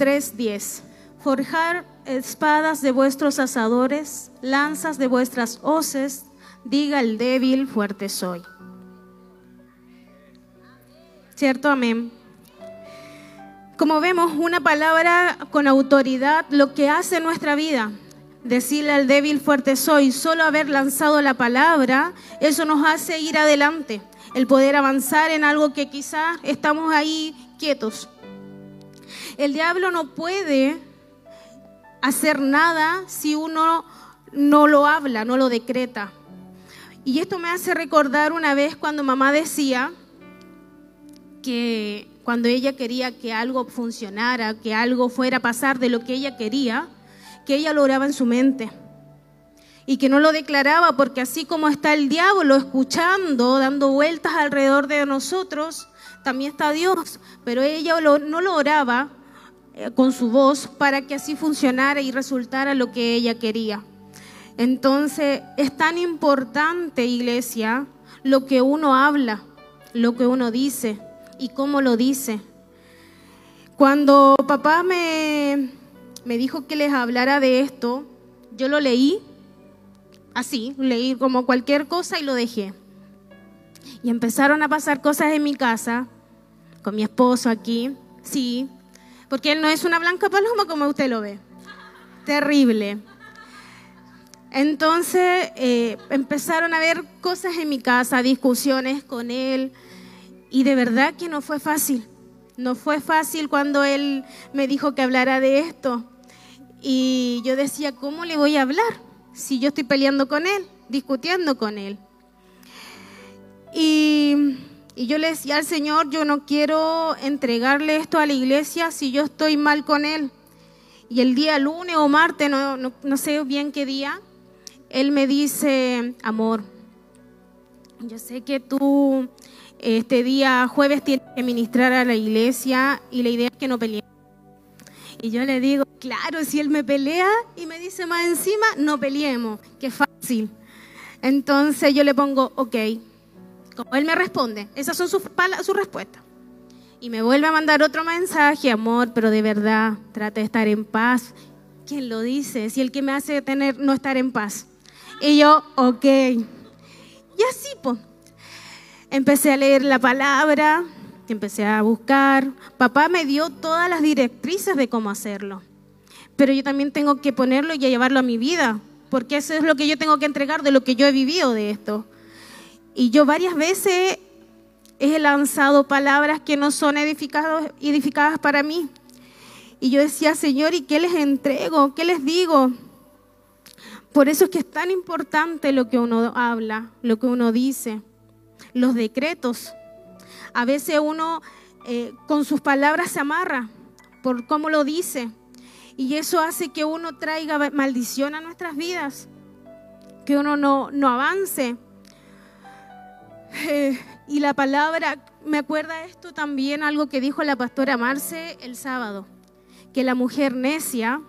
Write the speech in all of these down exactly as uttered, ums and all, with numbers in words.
tres diez. Forjar espadas de vuestros asadores, lanzas de vuestras hoces, diga el débil, fuerte soy. ¿Cierto? Amén. Como vemos, una palabra con autoridad, lo que hace en nuestra vida. Decirle al débil, fuerte soy. Solo haber lanzado la palabra, eso nos hace ir adelante. El poder avanzar en algo que quizás estamos ahí quietos. El diablo no puede hacer nada si uno no lo habla, no lo decreta. Y esto me hace recordar una vez cuando mamá decía que cuando ella quería que algo funcionara, que algo fuera a pasar de lo que ella quería, que ella lo oraba en su mente y que no lo declaraba, porque así como está el diablo escuchando, dando vueltas alrededor de nosotros, también está Dios, pero ella no lo oraba con su voz para que así funcionara y resultara lo que ella quería. Entonces es tan importante, iglesia, lo que uno habla, lo que uno dice y cómo lo dice. Cuando papá me, me dijo que les hablara de esto, yo lo leí así, leí como cualquier cosa y lo dejé. Y empezaron a pasar cosas en mi casa, con mi esposo aquí, sí, porque él no es una blanca paloma como usted lo ve, terrible. Entonces eh, empezaron a haber cosas en mi casa, discusiones con él, y de verdad que no fue fácil. No fue fácil cuando él me dijo que hablara de esto. Y yo decía, ¿cómo le voy a hablar si yo estoy peleando con él, discutiendo con él? Y, y yo le decía al Señor, yo no quiero entregarle esto a la iglesia si yo estoy mal con él. Y el día lunes o martes, no, no, no sé bien qué día, él me dice, amor, yo sé que tú este día jueves tienes que ministrar a la iglesia y la idea es que no peleemos. Y yo le digo, claro, si él me pelea y me dice más encima, no peleemos, qué fácil. Entonces yo le pongo, ok, como él me responde, esas son sus, sus respuestas. Y me vuelve a mandar otro mensaje, amor, pero de verdad, trata de estar en paz. ¿Quién lo dice? Si el que me hace tener no estar en paz. Y yo, ok. Y así, pues, empecé a leer la palabra, empecé a buscar. Papá me dio todas las directrices de cómo hacerlo. Pero yo también tengo que ponerlo y llevarlo a mi vida, porque eso es lo que yo tengo que entregar de lo que yo he vivido de esto. Y yo varias veces he lanzado palabras que no son edificadas para mí. Y yo decía, Señor, ¿y qué les entrego? ¿Qué les digo? Por eso es que es tan importante lo que uno habla, lo que uno dice, los decretos. A veces uno eh, con sus palabras se amarra por cómo lo dice, y eso hace que uno traiga maldición a nuestras vidas, que uno no, no avance. Eh, y la palabra, me acuerda esto también, algo que dijo la pastora Marce el sábado, que la mujer necia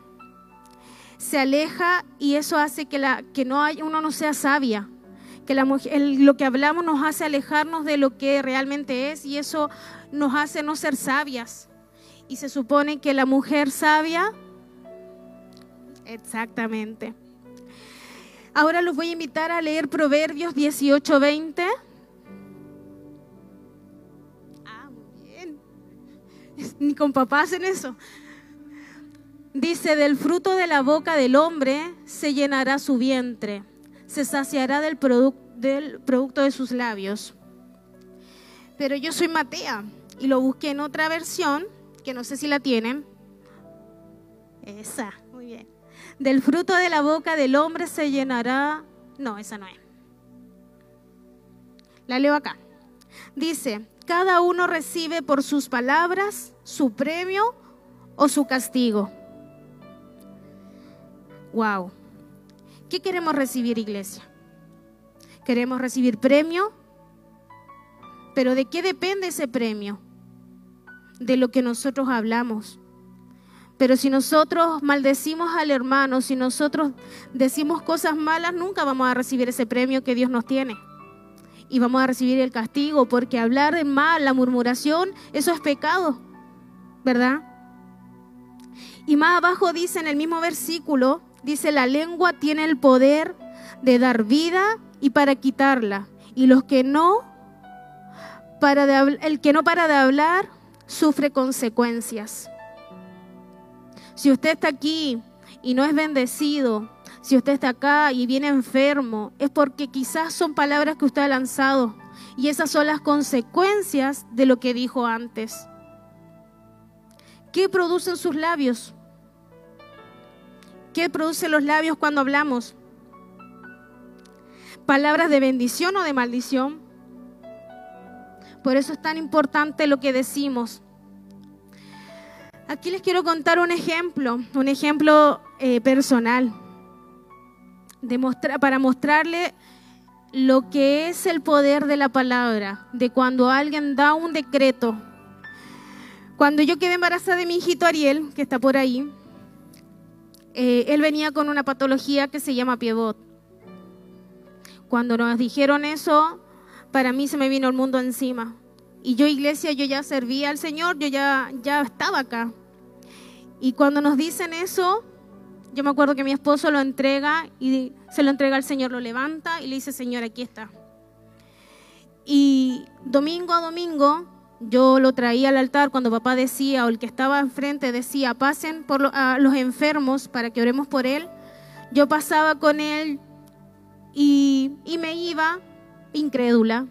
se aleja y eso hace que, la, que no hay, uno no sea sabia. Que la mujer, el, lo que hablamos nos hace alejarnos de lo que realmente es y eso nos hace no ser sabias. Y se supone que la mujer sabia, exactamente. Ahora los voy a invitar a leer Proverbios dieciocho veinte. Ah, muy bien. Ni con papá hacen eso. Dice, del fruto de la boca del hombre se llenará su vientre, se saciará del, produ- del producto de sus labios. Pero yo soy Matea y lo busqué en otra versión, que no sé si la tienen. Esa, muy bien. Del fruto de la boca del hombre se llenará... No, esa no es. La leo acá. Dice, cada uno recibe por sus palabras su premio o su castigo. Wow. ¿Qué queremos recibir, iglesia? ¿Queremos recibir premio? ¿Pero de qué depende ese premio? De lo que nosotros hablamos. Pero si nosotros maldecimos al hermano, si nosotros decimos cosas malas, nunca vamos a recibir ese premio que Dios nos tiene. Y vamos a recibir el castigo, porque hablar mal, la murmuración, eso es pecado, ¿verdad? Y más abajo dice en el mismo versículo, dice: la lengua tiene el poder de dar vida y para quitarla, y los que no para de, el que no para de hablar sufre consecuencias. Si usted está aquí y no es bendecido, si usted está acá y viene enfermo, es porque quizás son palabras que usted ha lanzado, y esas son las consecuencias de lo que dijo antes. ¿Qué producen sus labios? ¿Qué producen los labios cuando hablamos? ¿Palabras de bendición o de maldición? Por eso es tan importante lo que decimos. Aquí les quiero contar un ejemplo, un ejemplo eh, personal, de mostrar, para mostrarle lo que es el poder de la palabra, de cuando alguien da un decreto. Cuando yo quedé embarazada de mi hijito Ariel, que está por ahí, eh, él venía con una patología que se llama Piebot. Cuando nos dijeron eso, para mí se me vino el mundo encima. Y yo, iglesia, yo ya servía al Señor, yo ya, ya estaba acá. Y cuando nos dicen eso, yo me acuerdo que mi esposo lo entrega, y se lo entrega al Señor, lo levanta y le dice: Señor, aquí está. Y domingo a domingo, yo lo traía al altar cuando papá decía, o el que estaba enfrente decía: pasen por lo, a los enfermos para que oremos por él. Yo pasaba con él y, y me iba incrédula.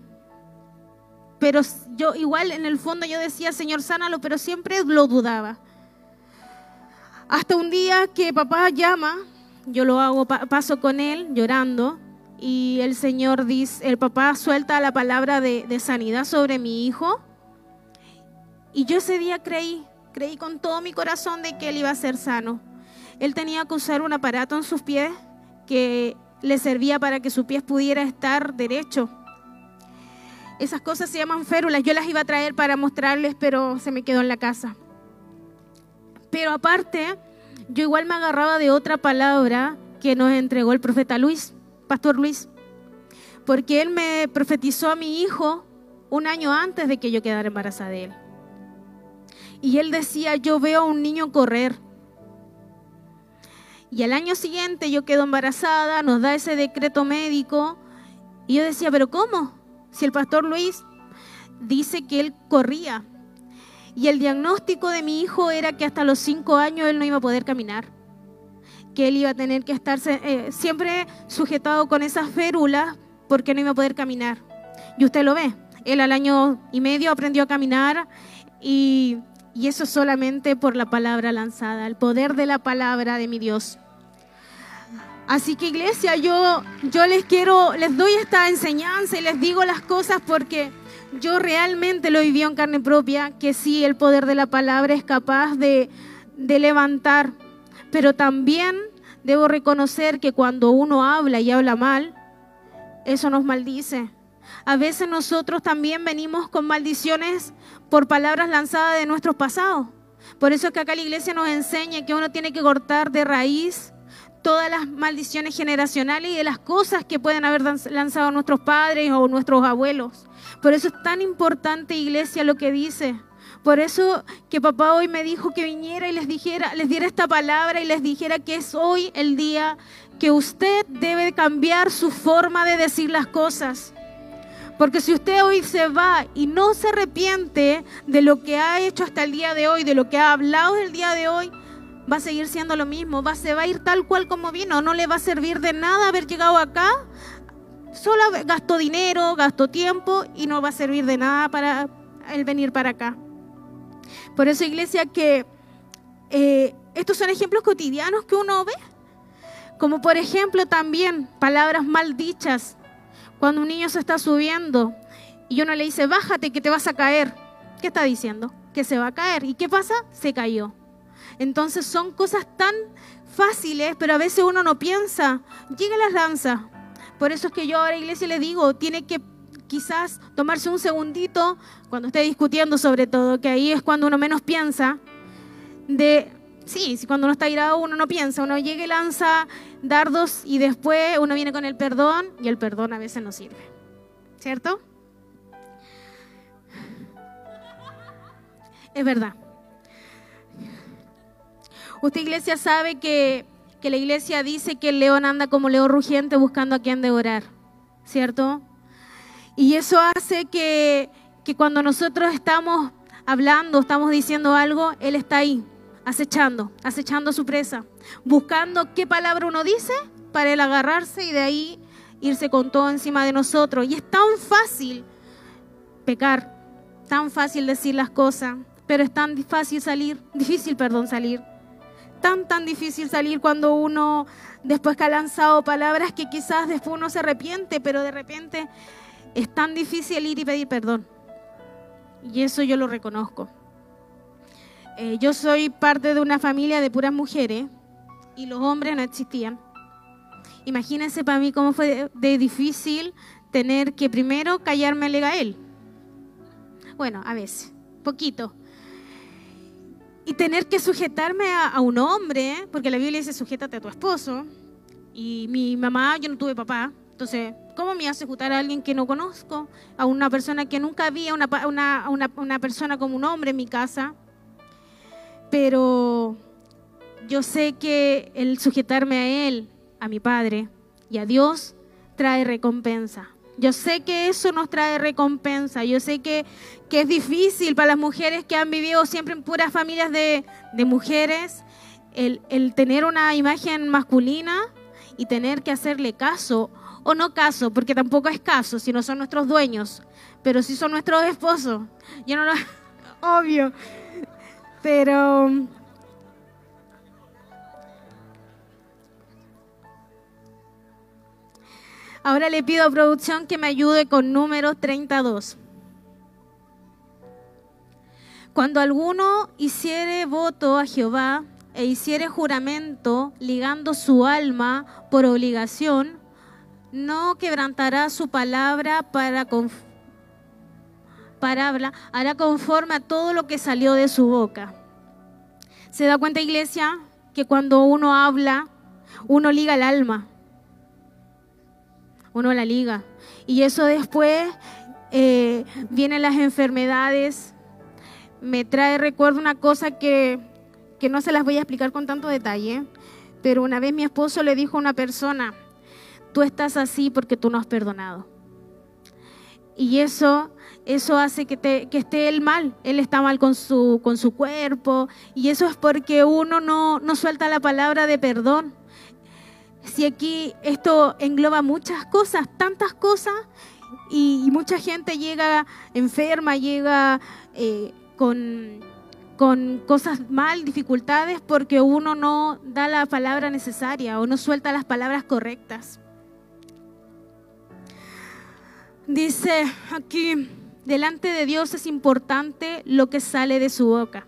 Pero yo igual en el fondo yo decía: Señor, sánalo, pero siempre lo dudaba. Hasta un día que papá llama, yo lo hago, paso con él llorando, y el Señor dice, el papá suelta la palabra de, de sanidad sobre mi hijo. Y yo ese día creí, creí con todo mi corazón de que él iba a ser sano. Él tenía que usar un aparato en sus pies que le servía para que sus pies pudiera estar derecho. Esas cosas se llaman férulas, yo las iba a traer para mostrarles, pero se me quedó en la casa. Pero aparte, yo igual me agarraba de otra palabra que nos entregó el profeta Luis, Pastor Luis, porque él me profetizó a mi hijo un año antes de que yo quedara embarazada de él. Y él decía: yo veo a un niño correr. Y al año siguiente yo quedo embarazada, nos da ese decreto médico. Y yo decía: ¿pero cómo? Si el pastor Luis dice que él corría. Y el diagnóstico de mi hijo era que hasta los cinco años él no iba a poder caminar. Que él iba a tener que estar eh, siempre sujetado con esas férulas porque no iba a poder caminar. Y usted lo ve, él al año y medio aprendió a caminar. Y... Y eso solamente por la palabra lanzada, el poder de la palabra de mi Dios. Así que, iglesia, yo, yo les quiero, les doy esta enseñanza y les digo las cosas porque yo realmente lo viví en carne propia, que sí, el poder de la palabra es capaz de, de levantar. Pero también debo reconocer que cuando uno habla y habla mal, eso nos maldice. A veces nosotros también venimos con maldiciones por palabras lanzadas de nuestros pasados. Por eso es que acá la iglesia nos enseña que uno tiene que cortar de raíz todas las maldiciones generacionales y de las cosas que pueden haber lanzado nuestros padres o nuestros abuelos. Por eso es tan importante, iglesia, lo que dice. Por eso que papá hoy me dijo que viniera y les dijera, les diera esta palabra y les dijera que es hoy el día que usted debe cambiar su forma de decir las cosas. Porque si usted hoy se va y no se arrepiente de lo que ha hecho hasta el día de hoy, de lo que ha hablado el día de hoy, va a seguir siendo lo mismo, va, se va a ir tal cual como vino, no le va a servir de nada haber llegado acá, solo gastó dinero, gastó tiempo y no va a servir de nada para el venir para acá. Por eso, iglesia, que eh, estos son ejemplos cotidianos que uno ve, como por ejemplo también palabras mal dichas. Cuando un niño se está subiendo y uno le dice: bájate que te vas a caer. ¿Qué está diciendo? Que se va a caer. ¿Y qué pasa? Se cayó. Entonces son cosas tan fáciles, pero a veces uno no piensa. Llega las lanzas. Por eso es que yo ahora, iglesia, le digo, tiene que quizás tomarse un segundito, cuando esté discutiendo sobre todo, que ahí es cuando uno menos piensa, de... Sí, cuando uno está irado uno no piensa, uno llega y lanza dardos y después uno viene con el perdón y el perdón a veces no sirve, ¿cierto? Es verdad. Usted, iglesia, sabe que, que la iglesia dice que el león anda como león rugiente buscando a quien devorar, ¿cierto? Y eso hace que, que cuando nosotros estamos hablando, estamos diciendo algo, él está ahí, acechando, acechando a su presa, buscando qué palabra uno dice para él agarrarse y de ahí irse con todo encima de nosotros. Y es tan fácil pecar, tan fácil decir las cosas, pero es tan fácil salir, difícil, perdón, salir. Tan, tan difícil salir cuando uno, después que ha lanzado palabras que quizás después uno se arrepiente, pero de repente es tan difícil ir y pedir perdón. Y eso yo lo reconozco. Eh, yo soy parte de una familia de puras mujeres y los hombres no existían. Imagínense para mí cómo fue de difícil tener que primero callarme el Gael. Bueno, a veces, poquito. Y tener que sujetarme a, a un hombre, porque la Biblia dice sujétate a tu esposo. Y mi mamá, yo no tuve papá. Entonces, ¿cómo me hace sujetar a alguien que no conozco? A una persona que nunca había, una, una, una, una persona como un hombre en mi casa. Pero yo sé que el sujetarme a él, a mi padre y a Dios, trae recompensa. Yo sé que eso nos trae recompensa. Yo sé que, que es difícil para las mujeres que han vivido siempre en puras familias de, de mujeres el, el tener una imagen masculina y tener que hacerle caso o no caso, porque tampoco es caso si no son nuestros dueños, pero sí son nuestros esposos. Yo no lo... obvio. Pero... ahora le pido a producción que me ayude con número treinta y dos. Cuando alguno hiciere voto a Jehová e hiciere juramento ligando su alma por obligación, no quebrantará su palabra para con... palabra, hará conforme a todo lo que salió de su boca. ¿Se da cuenta, iglesia, que cuando uno habla, uno liga el alma? Uno la liga. Y eso después eh, vienen las enfermedades. Me trae recuerdo una cosa que, que no se las voy a explicar con tanto detalle, pero una vez mi esposo le dijo a una persona: tú estás así porque tú no has perdonado. Y eso, eso hace que, te, que esté él mal. Él está mal con su, con su cuerpo. Y eso es porque uno no, no suelta la palabra de perdón. Si aquí esto engloba muchas cosas, tantas cosas, y, y mucha gente llega enferma, llega eh, con, con cosas mal, dificultades, porque uno no da la palabra necesaria o no suelta las palabras correctas. Dice aquí, delante de Dios es importante lo que sale de su boca,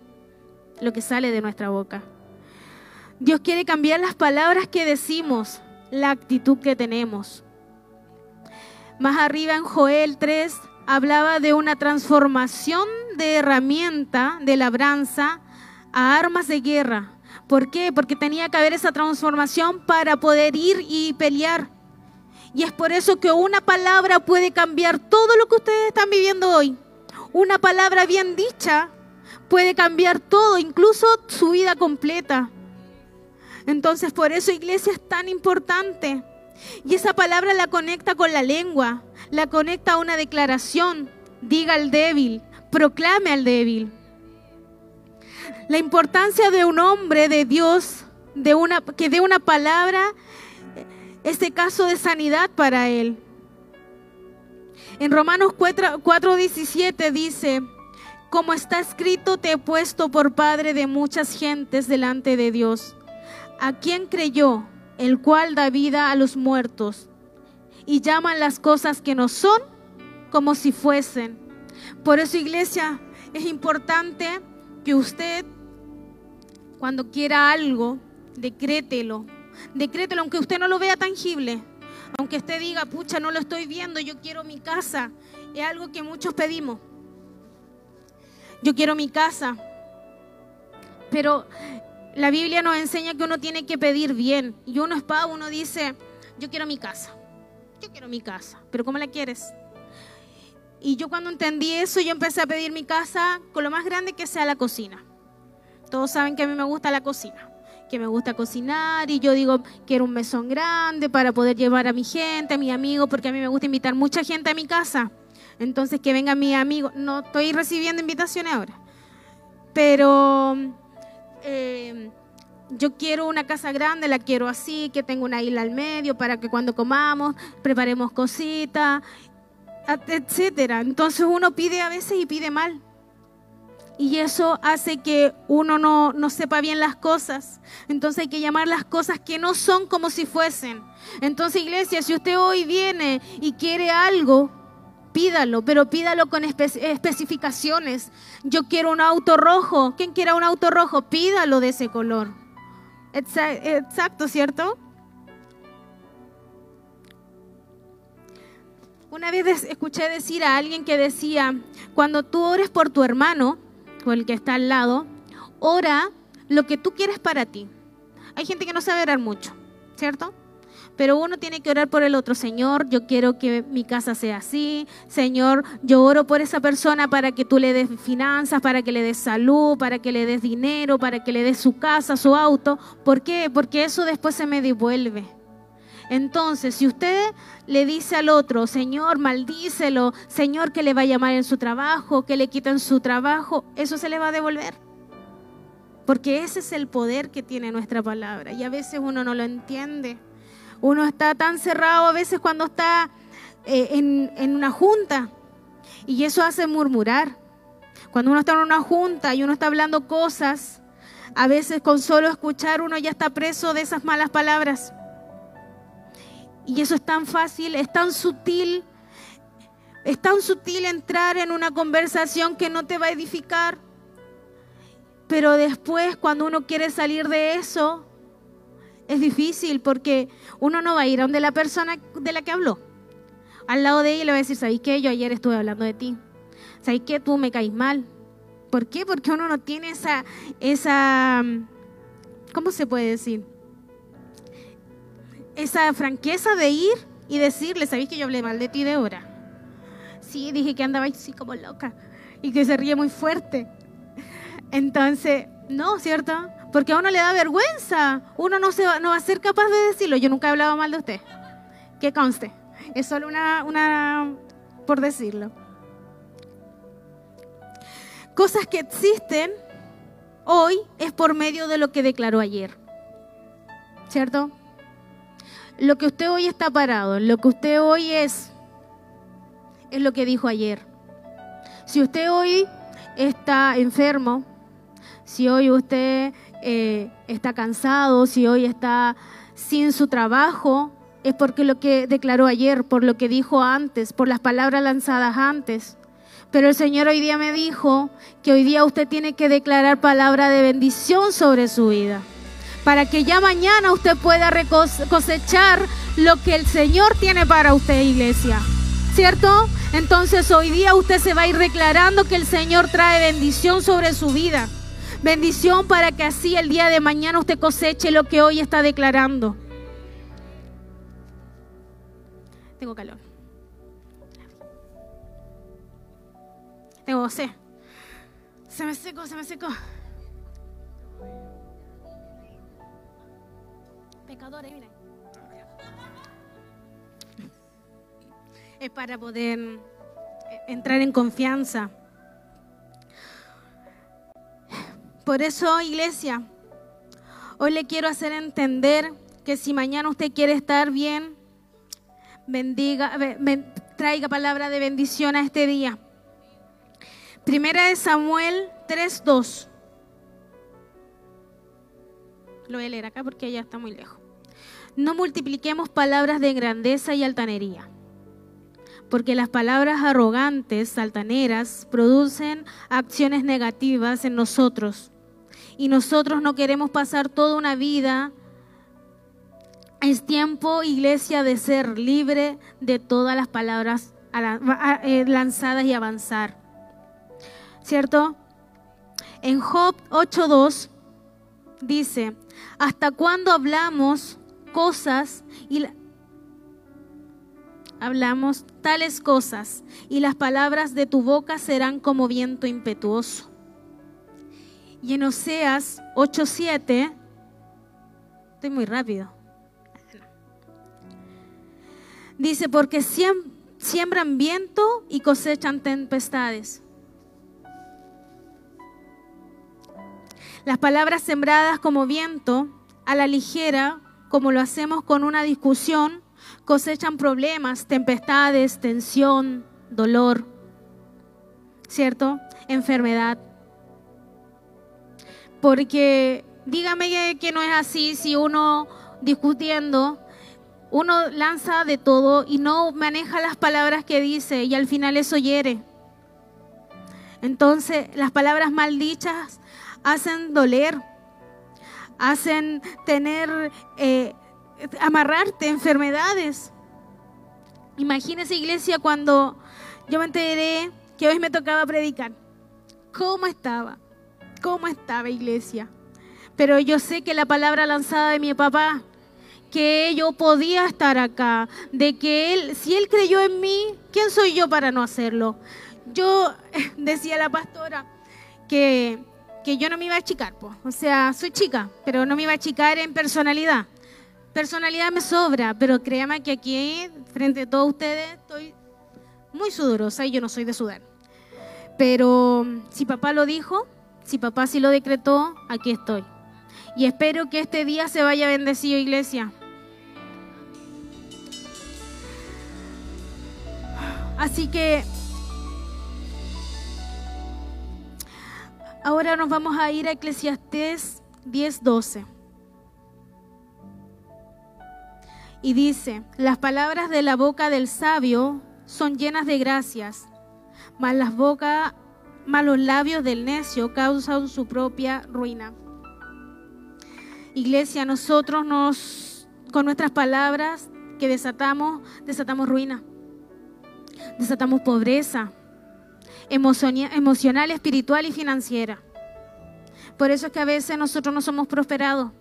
lo que sale de nuestra boca. Dios quiere cambiar las palabras que decimos, la actitud que tenemos. Más arriba en Joel tres hablaba de una transformación de herramienta de labranza a armas de guerra. ¿Por qué? Porque tenía que haber esa transformación para poder ir y pelear. Y es por eso que una palabra puede cambiar todo lo que ustedes están viviendo hoy. Una palabra bien dicha puede cambiar todo, incluso su vida completa. Entonces, por eso, iglesia, es tan importante. Y esa palabra la conecta con la lengua, la conecta a una declaración. Diga al débil, proclame al débil. La importancia de un hombre de Dios, de una, que dé una palabra, ese caso de sanidad para él. En Romanos cuatro diecisiete dice: como está escrito, te he puesto por padre de muchas gentes delante de Dios, a quien creyó, el cual da vida a los muertos, y llaman las cosas que no son como si fuesen. Por eso, iglesia, es importante que usted, cuando quiera algo, decrételo. Decrételo, aunque usted no lo vea tangible, aunque usted diga, pucha, no lo estoy viendo, yo quiero mi casa. Es algo que muchos pedimos. Yo quiero mi casa. Pero... la Biblia nos enseña que uno tiene que pedir bien. Y uno es pavo, uno dice, yo quiero mi casa. Yo quiero mi casa. ¿Pero cómo la quieres? Y yo cuando entendí eso, yo empecé a pedir mi casa con lo más grande que sea la cocina. Todos saben que a mí me gusta la cocina. que me gusta cocinar y yo digo, quiero un mesón grande para poder llevar a mi gente, a mis amigos, porque a mí me gusta invitar mucha gente a mi casa. Entonces, que vengan mis amigos. No estoy recibiendo invitaciones ahora, pero eh, yo quiero una casa grande, la quiero así, que tenga una isla al medio para que cuando comamos, preparemos cositas, etcétera. Entonces uno pide a veces y pide mal. Y eso hace que uno no, no sepa bien las cosas. Entonces hay que llamar las cosas que no son como si fuesen. Entonces, iglesia, si usted hoy viene y quiere algo, pídalo, pero pídalo con espe especificaciones. Yo quiero un auto rojo. ¿Quién quiera un auto rojo? Pídalo de ese color. Exacto, ¿cierto? Una vez escuché decir a alguien que decía, cuando tú ores por tu hermano, por el que está al lado, ora lo que tú quieres para ti. Hay gente que no sabe orar mucho, ¿cierto? Pero uno tiene que orar por el otro. Señor, yo quiero que mi casa sea así. Señor, yo oro por esa persona para que tú le des finanzas, para que le des salud, para que le des dinero, para que le des su casa, su auto. ¿Por qué? Porque eso después se me devuelve. Entonces, si usted le dice al otro, Señor, maldícelo, Señor, que le vaya mal en su trabajo, que le quiten su trabajo, eso se le va a devolver. Porque ese es el poder que tiene nuestra palabra. Y a veces uno no lo entiende. Uno está tan cerrado a veces cuando está eh, en, en una junta, y eso hace murmurar. Cuando uno está en una junta y uno está hablando cosas, a veces con solo escuchar uno ya está preso de esas malas palabras. Y eso es tan fácil, es tan sutil, es tan sutil entrar en una conversación que no te va a edificar. Pero después, cuando uno quiere salir de eso, es difícil, porque uno no va a ir a donde la persona de la que habló. Al lado de ella le va a decir, ¿sabes qué? Yo ayer estuve hablando de ti. ¿Sabes qué? Tú me caes mal. ¿Por qué? Porque uno no tiene esa, esa, ¿cómo se puede decir? Esa franqueza de ir y decirle, ¿sabes que yo hablé mal de ti, de hora? Sí, dije que andabas así como loca y que se ríe muy fuerte. Entonces, no, ¿cierto? Porque a uno le da vergüenza. Uno no, se va, no va a ser capaz de decirlo. Yo nunca he hablado mal de usted. Que conste. Es solo una, una por decirlo. Cosas que existen hoy es por medio de lo que declaró ayer. ¿Cierto? Lo que usted hoy está parado, lo que usted hoy es, es lo que dijo ayer. Si usted hoy está enfermo, si hoy usted eh, está cansado, si hoy está sin su trabajo, es porque lo que declaró ayer, por lo que dijo antes, por las palabras lanzadas antes. Pero el Señor hoy día me dijo que hoy día usted tiene que declarar palabra de bendición sobre su vida, para que ya mañana usted pueda cosechar lo que el Señor tiene para usted, iglesia, ¿cierto? Entonces hoy día usted se va a ir declarando que el Señor trae bendición sobre su vida, bendición para que así el día de mañana usted coseche lo que hoy está declarando. Tengo calor. Tengo sed. Se me secó, se me secó. Es para poder entrar en confianza. Por eso, iglesia, hoy le quiero hacer entender que si mañana usted quiere estar bien, bendiga, ben, traiga palabra de bendición a este día. Primera de Samuel tres dos. Lo voy a leer acá porque ya está muy lejos. No multipliquemos palabras de grandeza y altanería, porque las palabras arrogantes, altaneras, producen acciones negativas en nosotros. Y nosotros no queremos pasar toda una vida. Es tiempo, iglesia, de ser libre de todas las palabras lanzadas y avanzar. ¿Cierto? En Job ocho dos dice, ¿hasta cuándo hablamos cosas y la... hablamos tales cosas y las palabras de tu boca serán como viento impetuoso? Y en Oseas ocho siete Estoy muy rápido. Dice, porque siembran viento y cosechan tempestades. Las palabras sembradas como viento, a la ligera, como lo hacemos con una discusión, cosechan problemas, tempestades, tensión, dolor, ¿cierto? Enfermedad. Porque dígame que, que no es así, si uno discutiendo, uno lanza de todo y no maneja las palabras que dice y al final eso hiere. Entonces las palabras mal dichas hacen doler, hacen tener, eh, amarrarte, enfermedades. Imagínese, iglesia, cuando yo me enteré que hoy me tocaba predicar. ¿Cómo estaba? ¿Cómo estaba, iglesia? Pero yo sé que la palabra lanzada de mi papá, que yo podía estar acá, de que él, si él creyó en mí, ¿quién soy yo para no hacerlo? Yo, decía la pastora, que, que yo no me iba a achicar, po. O sea, soy chica, pero no me iba a achicar en personalidad. Personalidad me sobra, pero créanme que aquí, frente a todos ustedes, estoy muy sudorosa y yo no soy de sudar. Pero si papá lo dijo, si papá sí lo decretó, aquí estoy. Y espero que este día se vaya bendecido, iglesia. Así que ahora nos vamos a ir a Eclesiastés diez doce. Y dice, las palabras de la boca del sabio son llenas de gracias, mas las bocas... malos labios del necio causan su propia ruina. Iglesia, nosotros nos, con nuestras palabras que desatamos, desatamos ruina, desatamos pobreza emocional, espiritual y financiera. Por eso es que a veces nosotros no somos prosperados,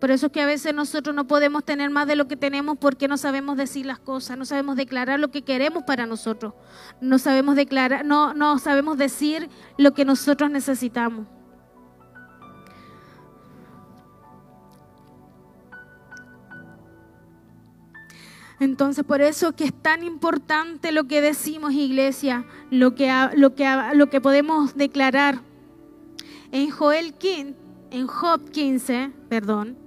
por eso es que a veces nosotros no podemos tener más de lo que tenemos porque no sabemos decir las cosas, no sabemos declarar lo que queremos para nosotros, no sabemos declarar, no, no sabemos decir lo que nosotros necesitamos. Entonces, por eso que es tan importante lo que decimos, iglesia, lo que, lo que, lo que podemos declarar. En Joel King, en Job quince, perdón,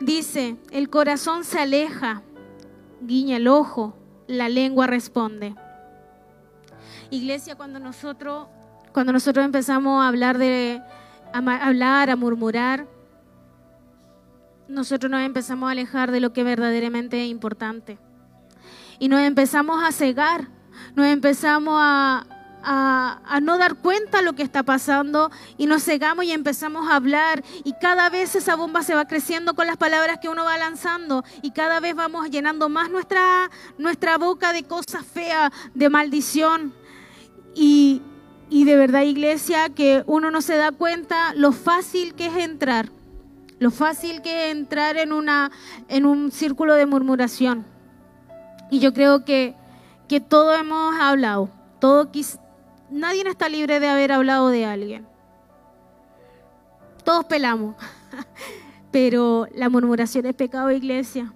dice, el corazón se aleja, guiña el ojo, la lengua responde. Iglesia, cuando nosotros, cuando nosotros empezamos a hablar, de, a hablar, a murmurar, nosotros nos empezamos a alejar de lo que verdaderamente es importante. Y nos empezamos a cegar, nos empezamos a... A, a no dar cuenta de lo que está pasando y nos cegamos y empezamos a hablar y cada vez esa bomba se va creciendo con las palabras que uno va lanzando y cada vez vamos llenando más nuestra, nuestra boca de cosas feas, de maldición y, y de verdad, iglesia, que uno no se da cuenta lo fácil que es entrar, lo fácil que es entrar en, una, en un círculo de murmuración. Y yo creo que, que todos hemos hablado, todos quizás. Nadie está libre de haber hablado de alguien. Todos pelamos. Pero la murmuración es pecado, iglesia.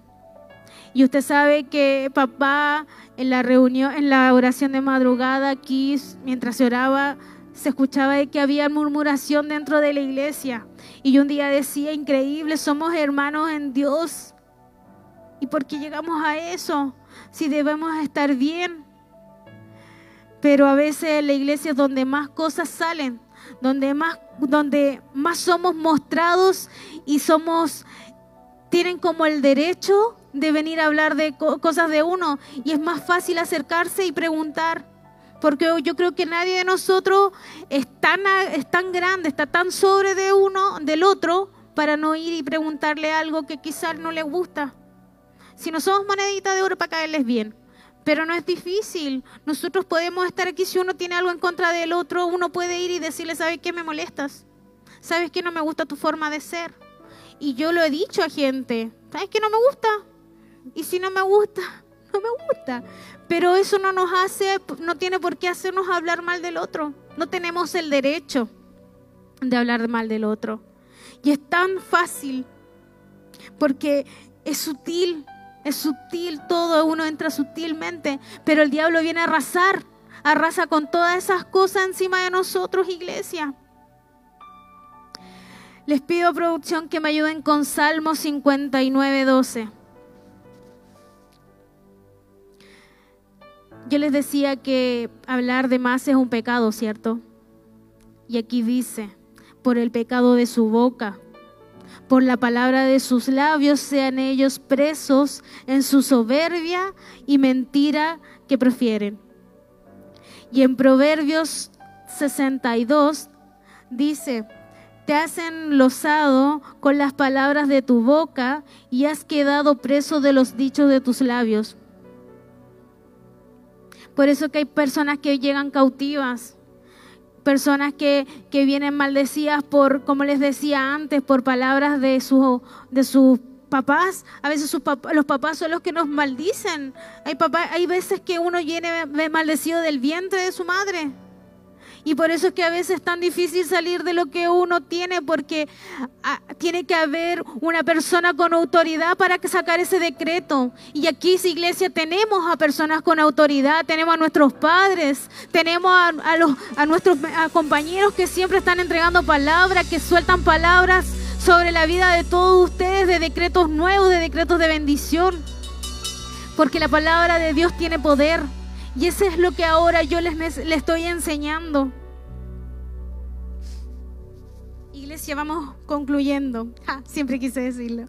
Y usted sabe que papá en la reunión, en la oración de madrugada aquí, mientras se oraba, se escuchaba de que había murmuración dentro de la iglesia. Y yo un día decía, increíble, somos hermanos en Dios. ¿Y por qué llegamos a eso? Si debemos estar bien. Pero a veces la iglesia es donde más cosas salen, donde más, donde más somos mostrados y somos, tienen como el derecho de venir a hablar de cosas de uno. Y es más fácil acercarse y preguntar, porque yo creo que nadie de nosotros es tan, es tan grande, está tan sobre de uno, del otro, para no ir y preguntarle algo que quizás no le gusta. Si no somos moneditas de oro para caerles bien. Pero no es difícil, nosotros podemos estar aquí, si uno tiene algo en contra del otro, uno puede ir y decirle, ¿sabes qué? Me molestas, ¿sabes qué? No me gusta tu forma de ser. Y yo lo he dicho a gente, ¿sabes qué? No me gusta, y si no me gusta, no me gusta. Pero eso no nos hace, no tiene por qué hacernos hablar mal del otro, no tenemos el derecho de hablar mal del otro. Y es tan fácil, porque es sutil, es sutil todo, uno entra sutilmente, pero el diablo viene a arrasar, arrasa con todas esas cosas encima de nosotros, iglesia. Les pido, producción, que me ayuden con Salmo cincuenta y nueve, doce. Yo les decía que hablar de más es un pecado, ¿cierto? Y aquí dice, por el pecado de su boca, por la palabra de sus labios, sean ellos presos en su soberbia y mentira que profieren. Y en Proverbios sesenta y dos dice, te has enlosado con las palabras de tu boca y has quedado preso de los dichos de tus labios. Por eso que hay personas que llegan cautivas, personas que, que vienen maldecidas por, como les decía antes, por palabras de, su, de sus papás. A veces sus pap- los papás son los que nos maldicen. Hay, papá, hay veces que uno viene maldecido del vientre de su madre. Y por eso es que a veces es tan difícil salir de lo que uno tiene, porque a, tiene que haber una persona con autoridad para sacar ese decreto. Y aquí, iglesia, tenemos a personas con autoridad, tenemos a nuestros padres, tenemos a, a, los, a nuestros a compañeros que siempre están entregando palabras, que sueltan palabras sobre la vida de todos ustedes, de decretos nuevos, de decretos de bendición. Porque la palabra de Dios tiene poder. Y eso es lo que ahora yo les, les estoy enseñando. Iglesia, vamos concluyendo. Ja, siempre quise decirlo.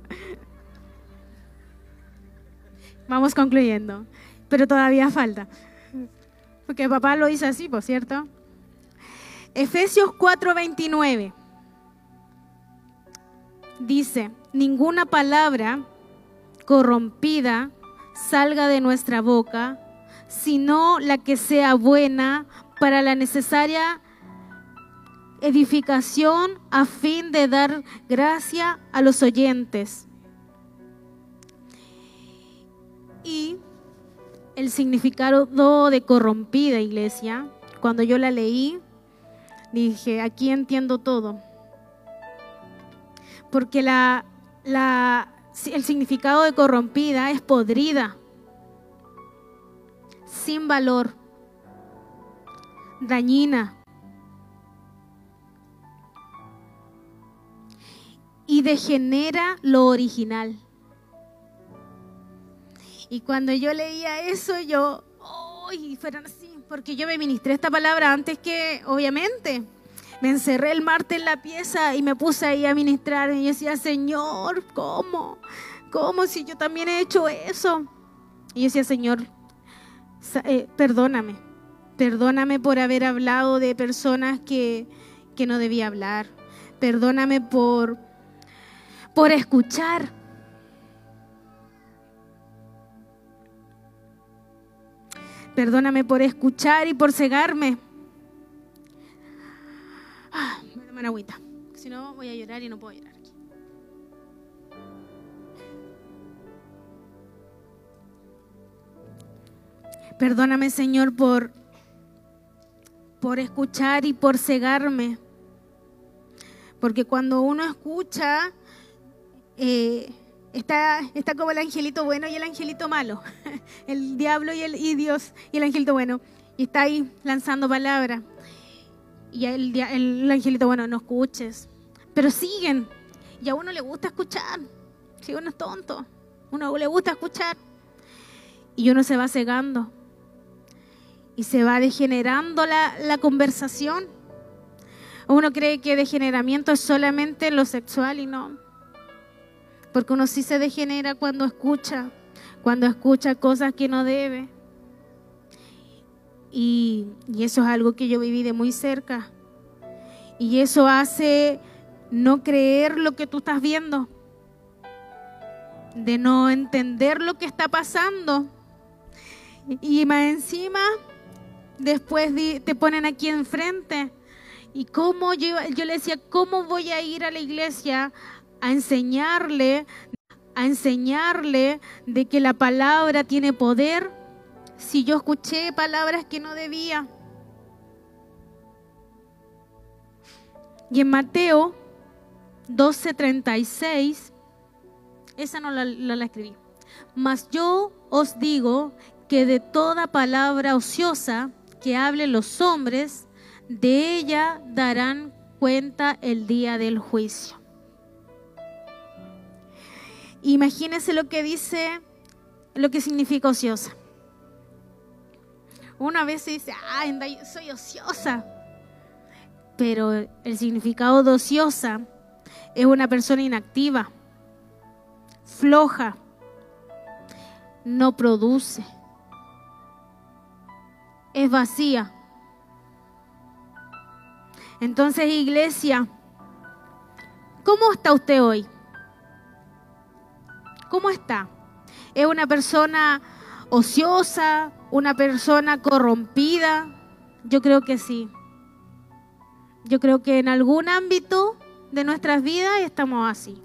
Vamos concluyendo. Pero todavía falta. Porque papá lo hizo así, por cierto. Efesios cuatro veintinueve. Dice, ninguna palabra corrompida salga de nuestra boca, sino la que sea buena para la necesaria edificación a fin de dar gracia a los oyentes. Y el significado de corrompida, iglesia, cuando yo la leí, dije, aquí entiendo todo. Porque la, la, el significado de corrompida es podrida, sin valor, dañina. Y degenera lo original. Y cuando yo leía eso, yo, ¡ay! Oh, fueron así, porque yo me ministré esta palabra antes que, obviamente, me encerré el martes en la pieza y me puse ahí a ministrar. Y yo decía, Señor, ¿cómo? ¿Cómo si yo también he hecho eso? Y yo decía, Señor, Eh, perdóname, perdóname por haber hablado de personas que, que no debía hablar, perdóname por, por escuchar. Perdóname por escuchar y por cegarme. Ah, voy a tomar agüita, si no voy a llorar y no puedo llorar. Perdóname, Señor, por, por escuchar y por cegarme. Porque cuando uno escucha, eh, está, está como el angelito bueno y el angelito malo. El diablo y, el, y Dios y el angelito bueno. Y está ahí lanzando palabras. Y el, el angelito bueno, no escuches. Pero siguen. Y a uno le gusta escuchar. Si uno es tonto, a uno le gusta escuchar. Y uno se va cegando. Y se va degenerando la, la conversación. Uno cree que degeneramiento es solamente lo sexual y no. Porque uno sí se degenera cuando escucha, cuando escucha cosas que no debe. Y, y eso es algo que yo viví de muy cerca. Y eso hace no creer lo que tú estás viendo, de no entender lo que está pasando. Y más encima, después te ponen aquí enfrente. Y cómo yo, yo le decía, ¿cómo voy a ir a la iglesia a enseñarle, a enseñarle de que la palabra tiene poder si yo escuché palabras que no debía? Y en Mateo doce treinta y seis Esa no la, la, la escribí. Mas yo os digo que de toda palabra ociosa que hablen los hombres, de ella darán cuenta el día del juicio. Imagínense lo que dice, lo que significa ociosa. Una vez se dice, ah, soy ociosa. Pero el significado de ociosa es una persona inactiva, floja, no produce, es vacía. Entonces, iglesia, ¿cómo está usted hoy? ¿Cómo está? ¿Es una persona ociosa? ¿Una persona corrompida? Yo creo que sí. Yo creo que en algún ámbito de nuestras vidas estamos así.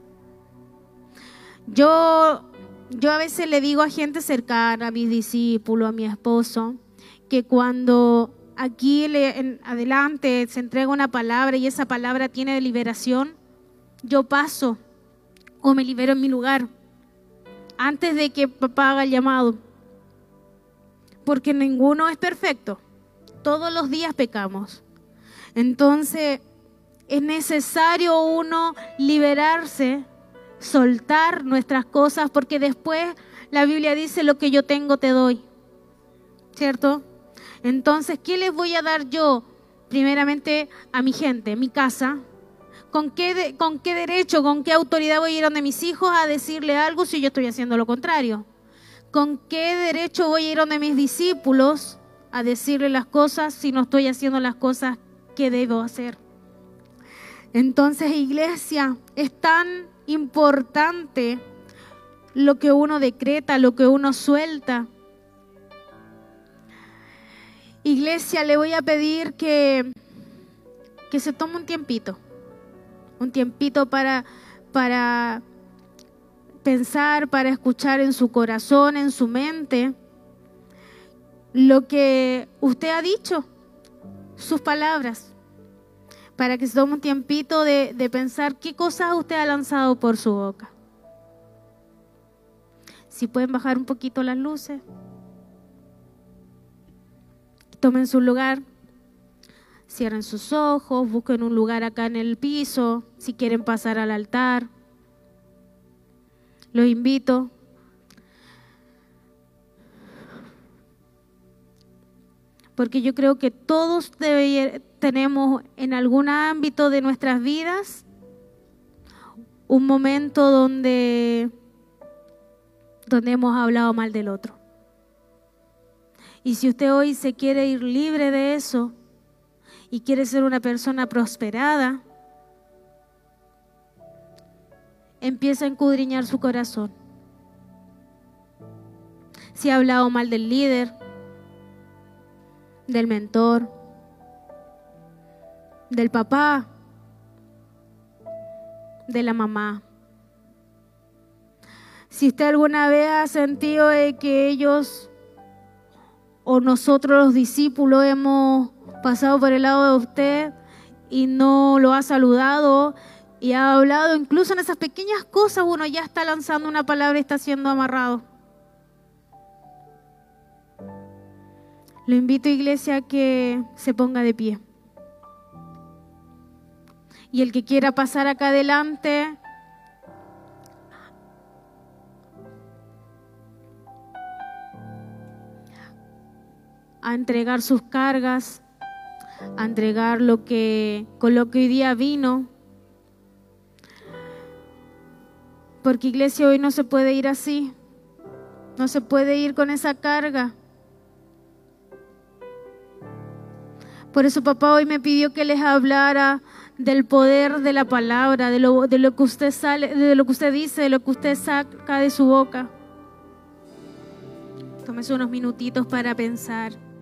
Yo, yo a veces le digo a gente cercana, a mis discípulos, a mi esposo, que cuando aquí le, en adelante se entrega una palabra y esa palabra tiene liberación, yo paso o me libero en mi lugar antes de que papá haga el llamado. Porque ninguno es perfecto. Todos los días pecamos. Entonces, es necesario uno liberarse, soltar nuestras cosas, porque después la Biblia dice, lo que yo tengo te doy. ¿Cierto? Entonces, ¿qué les voy a dar yo? Primeramente a mi gente, mi casa. ¿Con qué, de, con qué derecho, con qué autoridad voy a ir donde mis hijos a decirle algo si yo estoy haciendo lo contrario? ¿Con qué derecho voy a ir donde mis discípulos a decirle las cosas si no estoy haciendo las cosas que debo hacer? Entonces, iglesia, es tan importante lo que uno decreta, lo que uno suelta. Iglesia, le voy a pedir que, que se tome un tiempito, un tiempito para... para pensar, para escuchar en su corazón, en su mente, lo que usted ha dicho, sus palabras, para que se tome un tiempito de, de pensar qué cosas usted ha lanzado por su boca. Si pueden bajar un poquito las luces, tomen su lugar, cierren sus ojos, busquen un lugar acá en el piso, si quieren pasar al altar. Los invito. Porque yo creo que todos debe, tenemos en algún ámbito de nuestras vidas un momento donde, donde hemos hablado mal del otro. Y si usted hoy se quiere ir libre de eso y quiere ser una persona prosperada, empieza a escudriñar su corazón. Si ha hablado mal del líder, del mentor, del papá, de la mamá. Si usted alguna vez ha sentido de que ellos o nosotros los discípulos hemos pasado por el lado de usted y no lo ha saludado, y ha hablado, incluso en esas pequeñas cosas uno ya está lanzando una palabra y está siendo amarrado. Lo invito, iglesia, a que se ponga de pie. Y el que quiera pasar acá adelante, a entregar sus cargas, a entregar lo que, con lo que hoy día vino. Porque, iglesia, hoy no se puede ir así, no se puede ir con esa carga. Por eso papá hoy me pidió que les hablara del poder de la palabra, de lo, de lo que usted sale, de lo que usted dice, de lo que usted saca de su boca. Tómese unos minutitos para pensar.